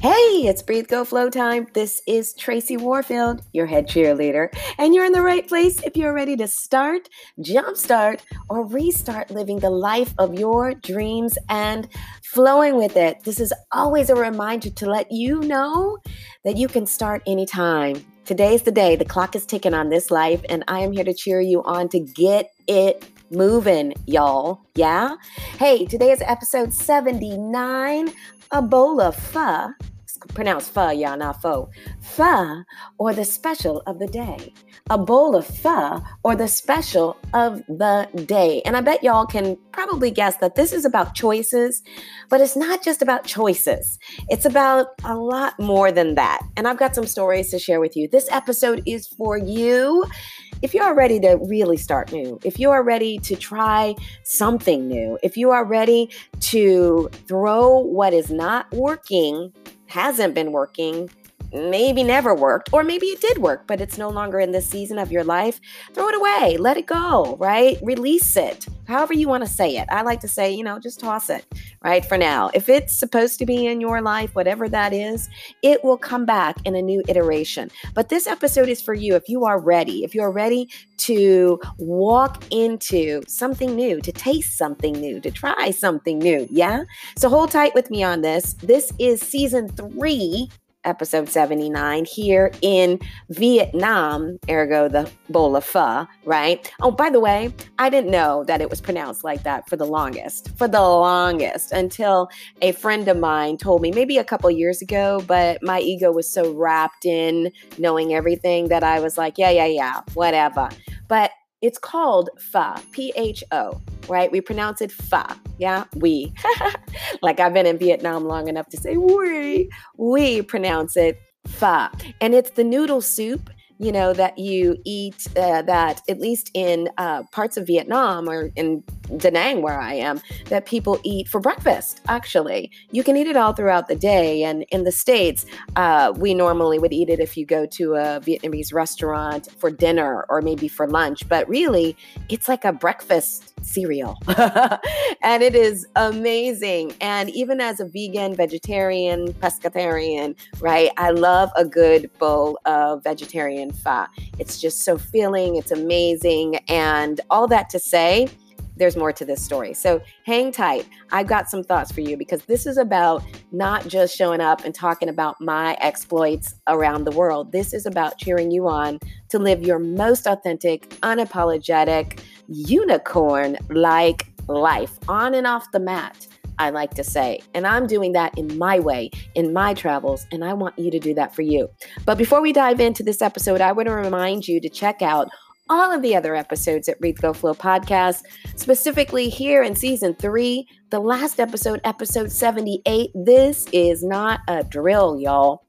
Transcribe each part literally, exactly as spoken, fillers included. Hey, it's Breathe Go Flow time. This is Tracy Warfield, your head cheerleader, and you're in the right place if you're ready to start, jumpstart, or restart living the life of your dreams and flowing with it. This is always a reminder to let you know that you can start anytime. Today's the day. The clock is ticking on this life, and I am here to cheer you on to get it moving, y'all. Yeah? Hey, today is episode seventy-nine. A bowl of pho, pronounced pho, y'all, not pho, pho, or the special of the day. A bowl of pho, or the special of the day. And I bet y'all can probably guess that this is about choices, but it's not just about choices. It's about a lot more than that. And I've got some stories to share with you. This episode is for you. If you are ready to really start new, if you are ready to try something new, if you are ready to throw what is not working, hasn't been working, maybe never worked, or maybe it did work, but it's no longer in this season of your life, throw it away, let it go, right? Release it, however you want to say it. I like to say, you know, just toss it, right? For now, if it's supposed to be in your life, whatever that is, it will come back in a new iteration. But this episode is for you if you are ready, if you're ready to walk into something new, to taste something new, to try something new, yeah? So hold tight with me on this. This is season three, episode seventy-nine, here in Vietnam, ergo the bowl of pho, right? Oh, by the way, I didn't know that it was pronounced like that for the longest, for the longest, until a friend of mine told me maybe a couple years ago, but my ego was so wrapped in knowing everything that I was like, yeah, yeah, yeah, whatever. But it's called pho, P H O, right? We pronounce it pho, yeah? We. Like I've been in Vietnam long enough to say we. We pronounce it pho. And it's the noodle soup, you know, that you eat uh, that at least in uh, parts of Vietnam or in Da Nang where I am, that people eat for breakfast, actually. You can eat it all throughout the day. And in the States, uh, we normally would eat it if you go to a Vietnamese restaurant for dinner or maybe for lunch. But really, it's like a breakfast cereal. And it is amazing. And even as a vegan, vegetarian, pescatarian, right, I love a good bowl of vegetarian pho. It's just so filling. It's amazing. And all that to say, there's more to this story. So hang tight. I've got some thoughts for you because this is about not just showing up and talking about my exploits around the world. This is about cheering you on to live your most authentic, unapologetic, unicorn-like life on and off the mat, I like to say. And I'm doing that in my way, in my travels, and I want you to do that for you. But before we dive into this episode, I want to remind you to check out all of the other episodes at Breathe Go Flow Podcast, specifically here in season three, the last episode, episode seventy-eight. This is not a drill, y'all.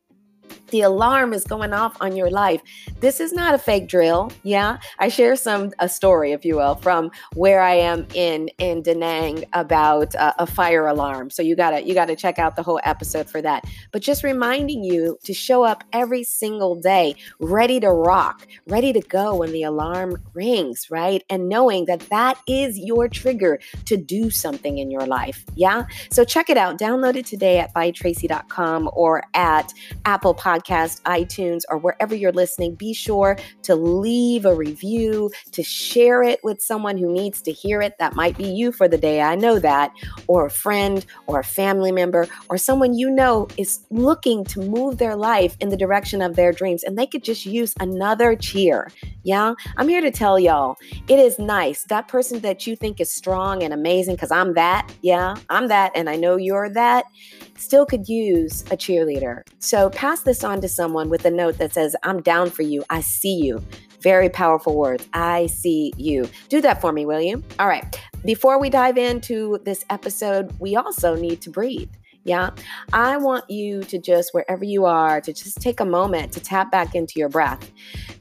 The alarm is going off on your life. This is not a fake drill, yeah? I share some, a story, if you will, from where I am in, in Da Nang about uh, a fire alarm. So you gotta, you gotta check out the whole episode for that. But just reminding you to show up every single day, ready to rock, ready to go when the alarm rings, right? And knowing that that is your trigger to do something in your life, yeah? So check it out. Download it today at buy tracy dot com or at Apple Podcasts, Podcast, iTunes, or wherever you're listening. Be sure to leave a review, to share it with someone who needs to hear it. That might be you for the day, I know that, or a friend or a family member or someone you know is looking to move their life in the direction of their dreams and they could just use another cheer. Yeah, I'm here to tell y'all, it is nice. That person that you think is strong and amazing, because I'm that, yeah, I'm that, and I know you're that, still could use a cheerleader. So pass this on to someone with a note that says, I'm down for you. I see you. Very powerful words. I see you. Do that for me, will you? All right. Before we dive into this episode, we also need to breathe. Yeah. I want you to just, wherever you are, to just take a moment to tap back into your breath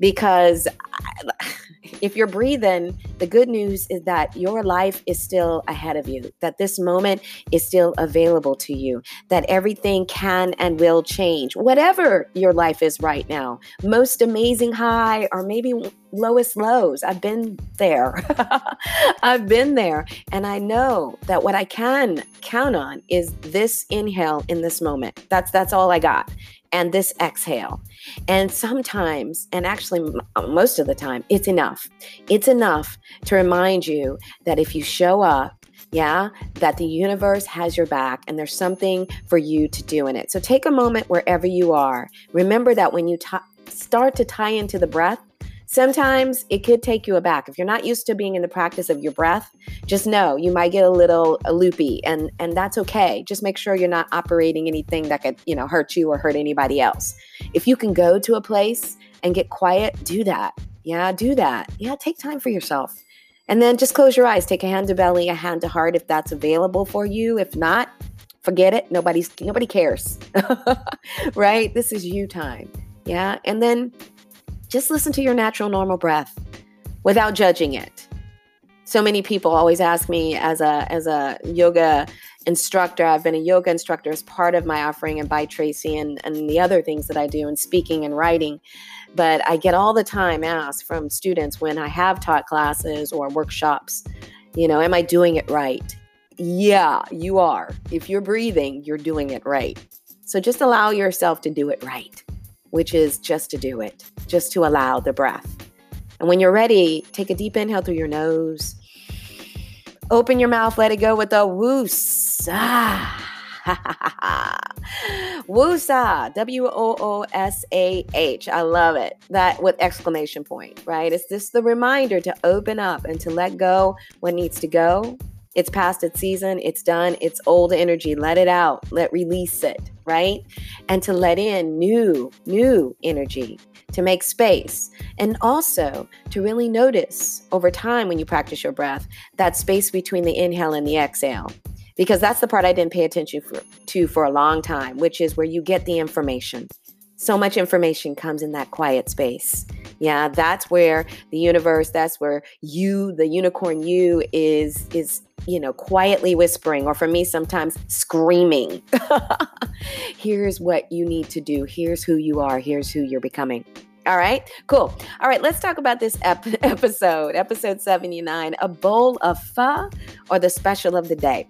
because I, If you're breathing, the good news is that your life is still ahead of you, that this moment is still available to you, that everything can and will change, whatever your life is right now. Most amazing high or maybe lowest lows. I've been there. I've been there. And I know that what I can count on is this inhale in this moment. That's, that's all I got. And this exhale. And sometimes, and actually most of the time, it's enough. It's enough to remind you that if you show up, yeah, that the universe has your back and there's something for you to do in it. So take a moment wherever you are. Remember that when you t- start to tie into the breath, sometimes it could take you aback. If you're not used to being in the practice of your breath, just know you might get a little loopy, and, and that's okay. Just make sure you're not operating anything that could, you know, hurt you or hurt anybody else. If you can go to a place and get quiet, do that. Yeah, do that. Yeah, take time for yourself. And then just close your eyes. Take a hand to belly, a hand to heart if that's available for you. If not, forget it. Nobody's, nobody cares, right? This is you time. Yeah. And then just listen to your natural, normal breath without judging it. So many people always ask me as a as a yoga instructor. I've been a yoga instructor as part of my offering and By Tracy and, and the other things that I do in speaking and writing. But I get all the time asked from students when I have taught classes or workshops, you know, am I doing it right? Yeah, you are. If you're breathing, you're doing it right. So just allow yourself to do it right, which is just to do it, just to allow the breath. And when you're ready, take a deep inhale through your nose. Open your mouth, let it go with a woosah. Woosah, W O O S A H. I love it. That with exclamation point, right? It's just the reminder to open up and to let go what needs to go. It's past its season. It's done. It's old energy. Let it out. Let release it, right? And to let in new, new energy, to make space. And also to really notice over time when you practice your breath, that space between the inhale and the exhale, because that's the part I didn't pay attention for, to for a long time, which is where you get the information. So much information comes in that quiet space. Yeah, that's where the universe, that's where you, the unicorn you is, is, you know, quietly whispering, or for me, sometimes screaming. Here's what you need to do. Here's who you are. Here's who you're becoming. All right, cool. All right, let's talk about this ep- episode, episode seventy-nine, a bowl of pho or the special of the day.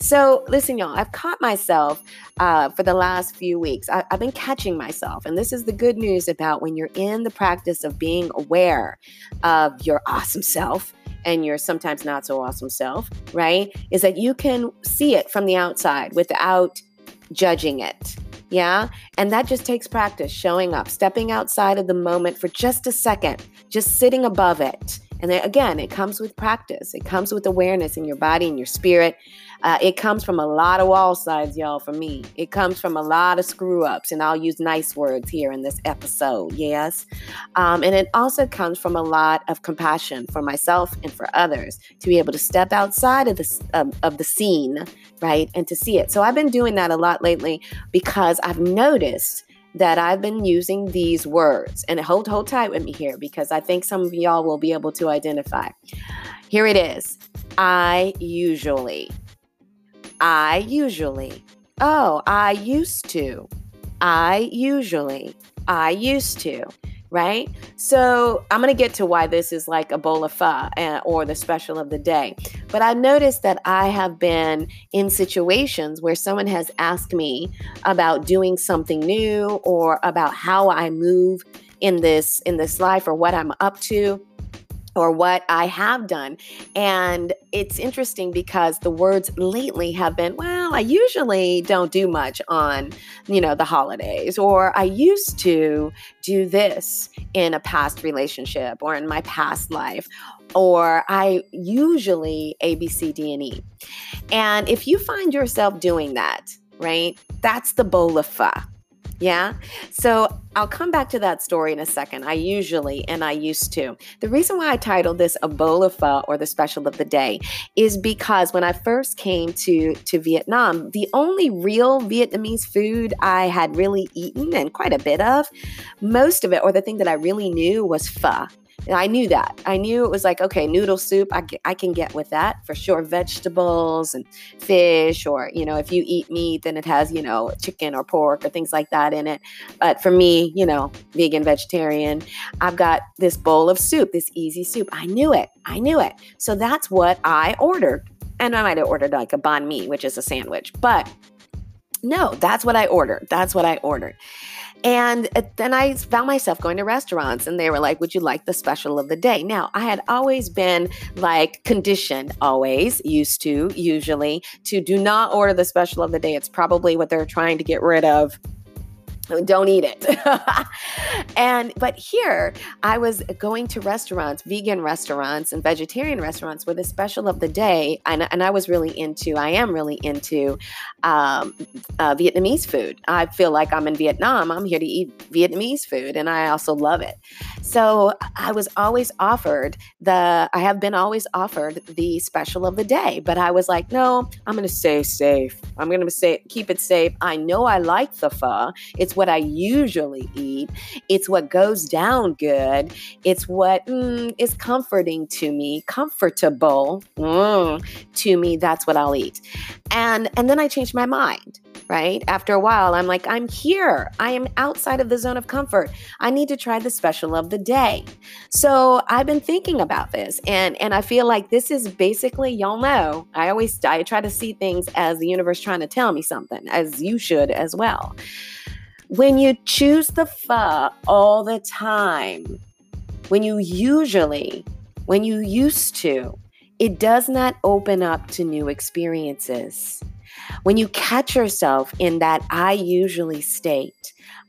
So listen, y'all, I've caught myself uh, for the last few weeks. I- I've been catching myself. And this is the good news about when you're in the practice of being aware of your awesome self and your sometimes not so awesome self, right? Is that you can see it from the outside without judging it. Yeah. And that just takes practice, showing up, stepping outside of the moment for just a second, just sitting above it. And then, again, it comes with practice. It comes with awareness in your body and your spirit. Uh, it comes from a lot of wall sides, y'all, for me. It comes from a lot of screw ups. And I'll use nice words here in this episode. Yes. Um, and it also comes from a lot of compassion for myself and for others to be able to step outside of the, of, of the scene, right? And to see it. So I've been doing that a lot lately because I've noticed that I've been using these words. And hold, hold tight with me here because I think some of y'all will be able to identify. Here it is. I usually. I usually. Oh, I used to. I usually. I used to. Right? So I'm going to get to why this is like a bowl of pho or the special of the day. But I noticed that I have been in situations where someone has asked me about doing something new or about how I move in this, in this life or what I'm up to or what I have done. And it's interesting because the words lately have been, well, I usually don't do much on, you know, the holidays, or I used to do this in a past relationship or in my past life, or I usually A, B, C, D, and E. And if you find yourself doing that, right, that's the bowl of pho. Yeah. So I'll come back to that story in a second. I usually, and I used to. The reason why I titled this a bowl of pho or the special of the day is because when I first came to, to Vietnam, the only real Vietnamese food I had really eaten, and quite a bit of, most of it, or the thing that I really knew, was pho. And I knew that. I knew it was like, okay, noodle soup, I, I can get with that for sure. Vegetables and fish, or, you know, if you eat meat, then it has, you know, chicken or pork or things like that in it. But for me, you know, vegan, vegetarian, I've got this bowl of soup, this easy soup. I knew it. I knew it. So that's what I ordered. And I might have ordered like a banh mi, which is a sandwich. But no, that's what I ordered. That's what I ordered. And then I found myself going to restaurants and they were like, would you like the special of the day? Now, I had always been like conditioned, always used to, usually, to do not order the special of the day. It's probably what they're trying to get rid of. Don't eat it. And, but here I was going to restaurants, vegan restaurants and vegetarian restaurants where the special of the day, and, and I was really into, I am really into um, uh, Vietnamese food. I feel like I'm in Vietnam. I'm here to eat Vietnamese food. And I also love it. So I was always offered the, I have been always offered the special of the day, but I was like, no, I'm going to stay safe. I'm going to say, keep it safe. I know I like the pho. It's what I usually eat. It's what goes down good. It's what mm, is comforting to me, comfortable mm, to me. That's what I'll eat. And, and then I changed my mind, right? After a while, I'm like, I'm here. I am outside of the zone of comfort. I need to try the special of the day. So I've been thinking about this, and, and I feel like this is basically, y'all know, I always, I try to see things as the universe trying to tell me something, as you should as well. When you choose the pho all the time, when you usually, when you used to, it does not open up to new experiences. When you catch yourself in that I usually state,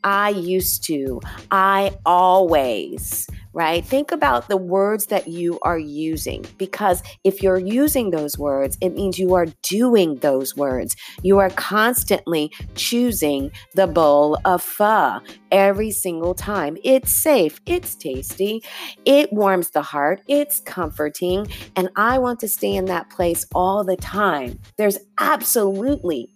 I used to, I always, right? Think about the words that you are using, because if you're using those words, it means you are doing those words. You are constantly choosing the bowl of pho every single time. It's safe. It's tasty. It warms the heart. It's comforting. And I want to stay in that place all the time. There's absolutely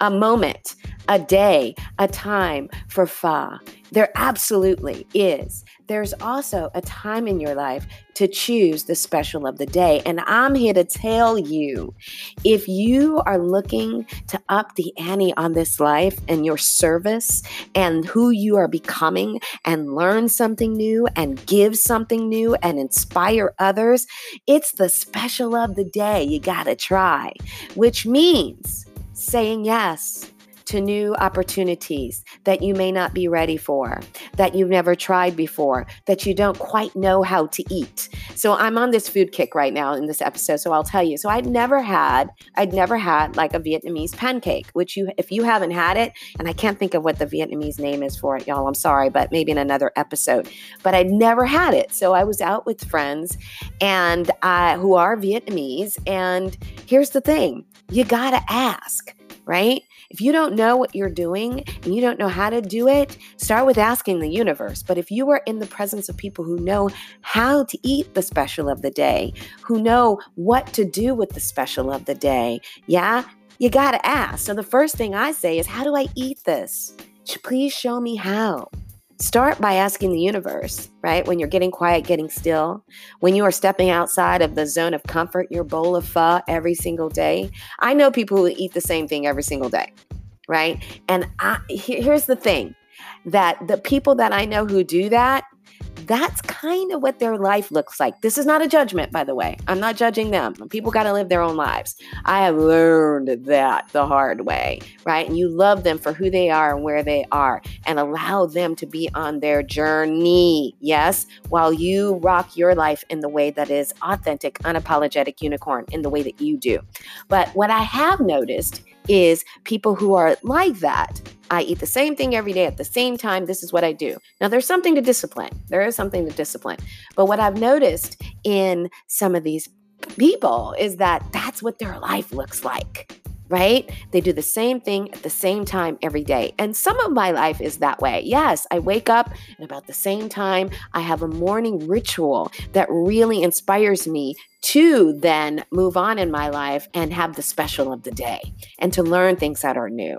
a moment, a day, a time for pho. There absolutely is. There's also a time in your life to choose the special of the day. And I'm here to tell you, if you are looking to up the ante on this life and your service and who you are becoming and learn something new and give something new and inspire others, it's the special of the day you gotta try, which means saying yes to new opportunities that you may not be ready for, that you've never tried before, that you don't quite know how to eat. So I'm on this food kick right now in this episode, so I'll tell you. So I'd never had, I'd never had like a Vietnamese pancake, which you, if you haven't had it, and I can't think of what the Vietnamese name is for it, y'all, I'm sorry, but maybe in another episode, but I'd never had it. So I was out with friends and I, who are Vietnamese, and here's the thing, you gotta ask, right? If you don't know what you're doing and you don't know how to do it, start with asking the universe. But if you are in the presence of people who know how to eat the special of the day, who know what to do with the special of the day, yeah, you got to ask. So the first thing I say is, how do I eat this? Please show me how. Start by asking the universe, right? When you're getting quiet, getting still, when you are stepping outside of the zone of comfort, your bowl of pho every single day. I know people who eat the same thing every single day, right? And I, here's the thing, that the people that I know who do that, that's kind of what their life looks like. This is not a judgment, by the way. I'm not judging them. People got to live their own lives. I have learned that the hard way, right? And you love them for who they are and where they are and allow them to be on their journey, yes, while you rock your life in the way that is authentic, unapologetic unicorn in the way that you do. But what I have noticed is people who are like that, I eat the same thing every day at the same time. This is what I do. Now, there's something to discipline. There is something to discipline. But what I've noticed in some of these people is that that's what their life looks like, right? They do the same thing at the same time every day. And some of my life is that way. Yes, I wake up at about the same time. I have a morning ritual that really inspires me to then move on in my life and have the special of the day, and to learn things that are new,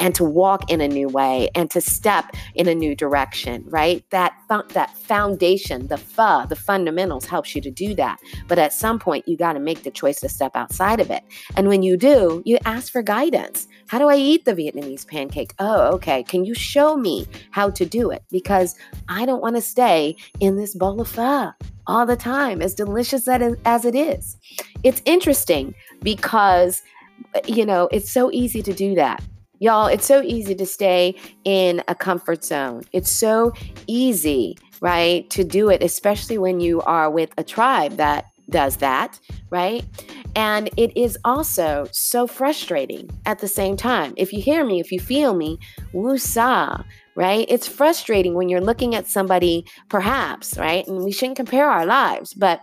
and to walk in a new way, and to step in a new direction, right? That that foundation, the pho, the fundamentals helps you to do that. But at some point, you got to make the choice to step outside of it. And when you do, you ask for guidance. How do I eat the Vietnamese pancake? Oh, okay. Can you show me how to do it? Because I don't want to stay in this bowl of pho all the time, as delicious as it is. It's interesting because, you know, it's so easy to do that. Y'all, it's so easy to stay in a comfort zone. It's so easy, right, to do it, especially when you are with a tribe that does that, right? And it is also so frustrating at the same time. If you hear me, if you feel me, woosah, right? It's frustrating when you're looking at somebody, perhaps, right? And we shouldn't compare our lives, but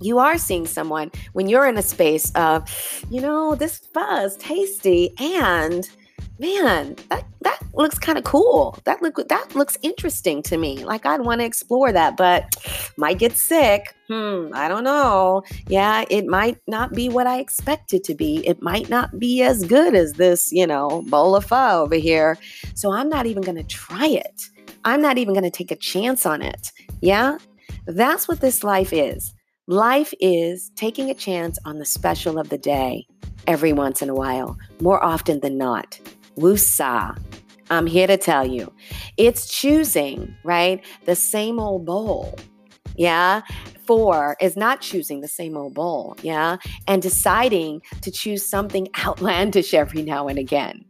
you are seeing someone when you're in a space of, you know, this pho is tasty, and man, that, that looks kind of cool. That look that looks interesting to me. Like, I'd want to explore that, but might get sick. Hmm, I don't know. Yeah, it might not be what I expect it to be. It might not be as good as this, you know, bowl of pho over here. So I'm not even going to try it. I'm not even going to take a chance on it. Yeah, that's what this life is. Life is taking a chance on the special of the day every once in a while, more often than not. Woosah. I'm here to tell you. It's choosing, right, the same old bowl, yeah, for is not choosing the same old bowl, yeah, and deciding to choose something outlandish every now and again,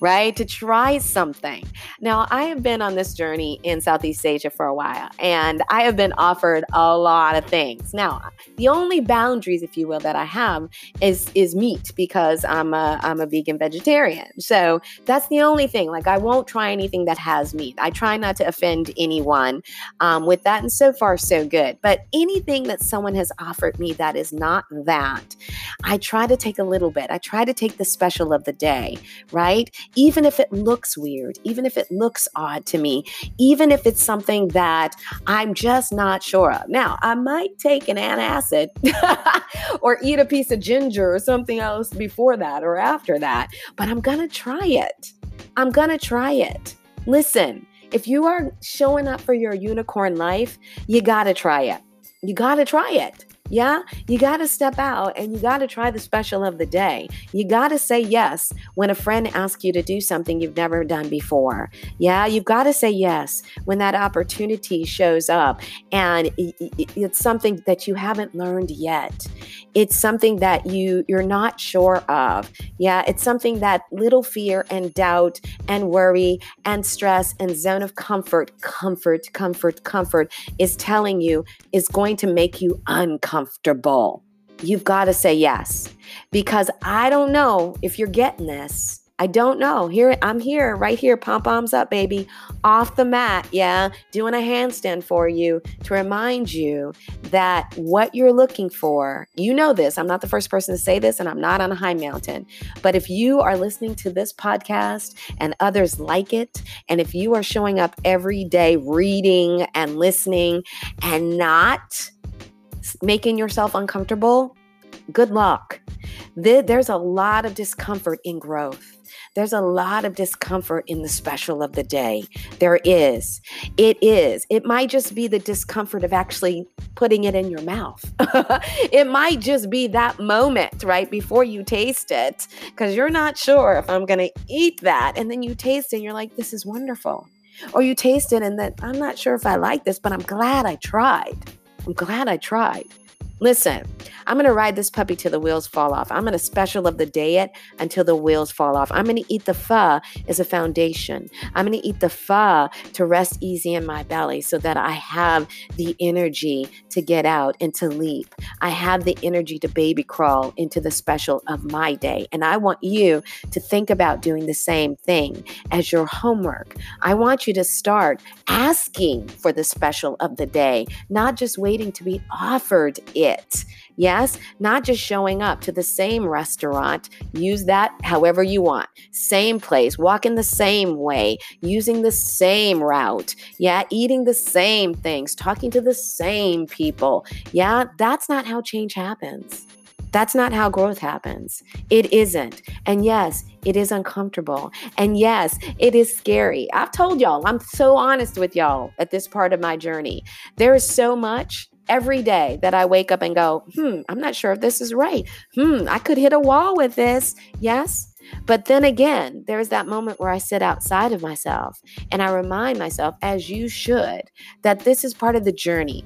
right, to try something. Now, I have been on this journey in Southeast Asia for a while, and I have been offered a lot of things. Now, the only boundaries, if you will, that I have is is meat, because I'm a I'm a vegan vegetarian. So that's the only thing. Like, I won't try anything that has meat. I try not to offend anyone um, with that, and so far so good. But anything that someone has offered me that is not that, I try to take a little bit. I try to take the special of the day, right? Even if it looks weird, even if it looks odd to me, even if it's something that I'm just not sure of. Now, I might take an antacid or eat a piece of ginger or something else before that or after that, but I'm going to try it. I'm going to try it. Listen, if you are showing up for your unicorn life, you got to try it. You got to try it. Yeah, you got to step out and you got to try the special of the day. You got to say yes when a friend asks you to do something you've never done before. Yeah, you've got to say yes when that opportunity shows up and it's something that you haven't learned yet. It's something that you, you're not sure of. Yeah, it's something that little fear and doubt and worry and stress and zone of comfort, comfort, comfort, comfort is telling you is going to make you uncomfortable. Comfortable. You've got to say yes, because I don't know if you're getting this. I don't know. Here, I'm here, right here, pom-poms up, baby, off the mat, yeah, doing a handstand for you to remind you that what you're looking for, you know this, I'm not the first person to say this, and I'm not on a high mountain, but if you are listening to this podcast and others like it, and if you are showing up every day reading and listening and not making yourself uncomfortable, good luck. There's a lot of discomfort in growth. There's a lot of discomfort in the special of the day. There is. It is. It might just be the discomfort of actually putting it in your mouth. It might just be that moment, right, before you taste it, because you're not sure if I'm going to eat that. And then you taste it and you're like, this is wonderful. Or you taste it and then I'm not sure if I like this, but I'm glad I tried. I'm glad I tried. Listen, I'm going to ride this puppy till the wheels fall off. I'm going to special of the day it until the wheels fall off. I'm going to eat the pho as a foundation. I'm going to eat the pho to rest easy in my belly so that I have the energy to get out and to leap. I have the energy to baby crawl into the special of my day. And I want you to think about doing the same thing as your homework. I want you to start asking for the special of the day, not just waiting to be offered it. It. Yes, not just showing up to the same restaurant. Use that however you want. Same place, walking the same way, using the same route. Yeah, eating the same things, talking to the same people. Yeah, that's not how change happens. That's not how growth happens. It isn't. And yes, it is uncomfortable. And yes, it is scary. I've told y'all, I'm so honest with y'all at this part of my journey. There is so much every day that I wake up and go, hmm, I'm not sure if this is right. Hmm, I could hit a wall with this. Yes. But then again, there's that moment where I sit outside of myself and I remind myself, as you should, that this is part of the journey.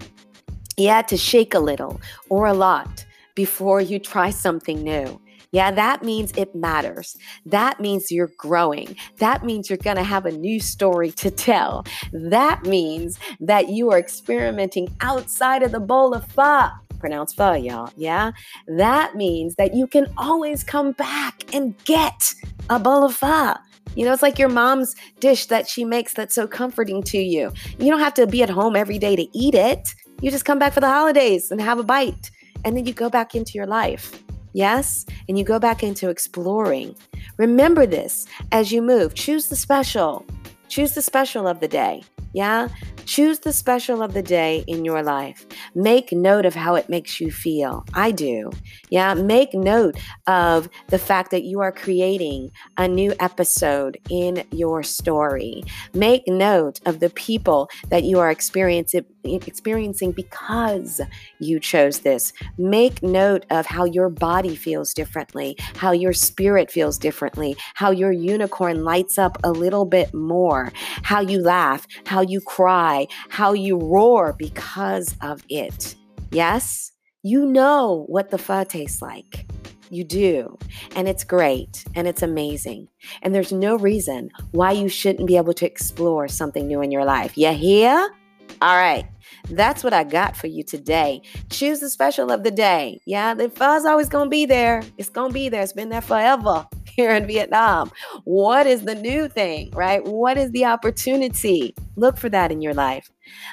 Yeah, to shake a little or a lot before you try something new. Yeah, that means it matters. That means you're growing. That means you're going to have a new story to tell. That means that you are experimenting outside of the bowl of pho. Pronounce pho, y'all. Yeah? That means that you can always come back and get a bowl of pho. You know, it's like your mom's dish that she makes that's so comforting to you. You don't have to be at home every day to eat it. You just come back for the holidays and have a bite. And then you go back into your life. Yes? And you go back into exploring. Remember this as you move. Choose the special. Choose the special of the day. Yeah? Choose the special of the day in your life. Make note of how it makes you feel. I do. Yeah? Make note of the fact that you are creating a new episode in your story. Make note of the people that you are experiencing experiencing because you chose this. Make note of how your body feels differently, how your spirit feels differently, how your unicorn lights up a little bit more, how you laugh, how you cry, how you roar because of it. Yes, you know what the pho tastes like. You do. And it's great. And it's amazing. And there's no reason why you shouldn't be able to explore something new in your life. You hear? All right. That's what I got for you today. Choose the special of the day. Yeah, the pho's always going to be there. It's going to be there. It's been there forever here in Vietnam. What is the new thing, right? What is the opportunity? Look for that in your life.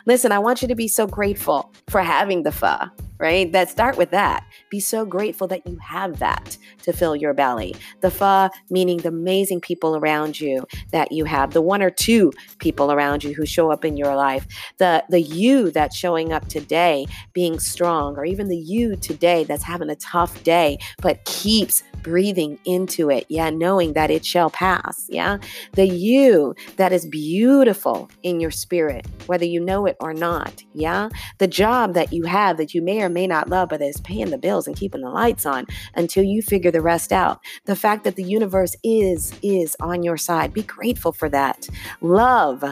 Listen, I want you to be so grateful for having the pho, right? That start with that. Be so grateful that you have that to fill your belly. The pho, meaning the amazing people around you that you have, the one or two people around you who show up in your life, the, the you that's showing up today being strong, or even the you today that's having a tough day but keeps breathing into it. Yeah, knowing that it shall pass. Yeah, the you that is beautiful in your spirit, whether you know it or not. Yeah, the job that you have that you may or may not love, but that is paying the bills and keeping the lights on until you figure the rest out. The fact that the universe is, is on your side. Be grateful for that. Love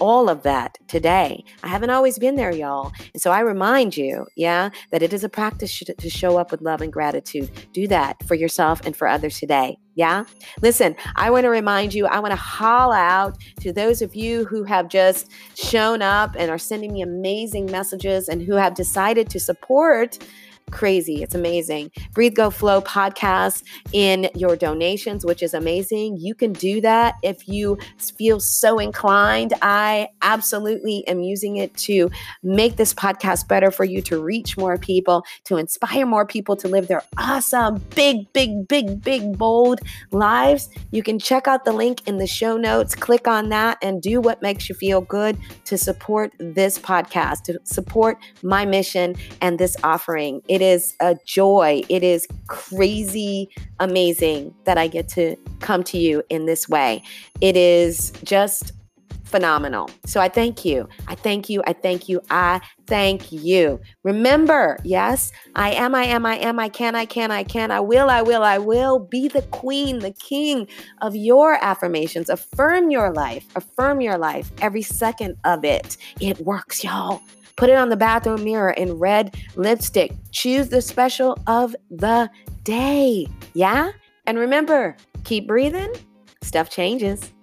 all of that today. I haven't always been there, y'all. And so I remind you, yeah, that it is a practice sh- to show up with love and gratitude. Do that for yourself and for others today. Yeah. Listen, I want to remind you, I want to holler out to those of you who have just shown up and are sending me amazing messages and who have decided to support Crazy. It's amazing. Breathe, Go, Flow podcast in your donations, which is amazing. You can do that if you feel so inclined. I absolutely am using it to make this podcast better for you, to reach more people, to inspire more people to live their awesome, big, big, big, big, bold lives. You can check out the link in the show notes. Click on that and do what makes you feel good to support this podcast, to support my mission and this offering. It is a joy. It is crazy amazing that I get to come to you in this way. It is just phenomenal. So I thank you. I thank you. I thank you. I thank you. Remember, yes, I am, I am, I am, I can, I can, I can, I will, I will, I will be the queen, the king of your affirmations. Affirm your life. Affirm your life. Every second of it. It works, y'all. Put it on the bathroom mirror in red lipstick. Choose the special of the day. Yeah? And remember, keep breathing. Stuff changes.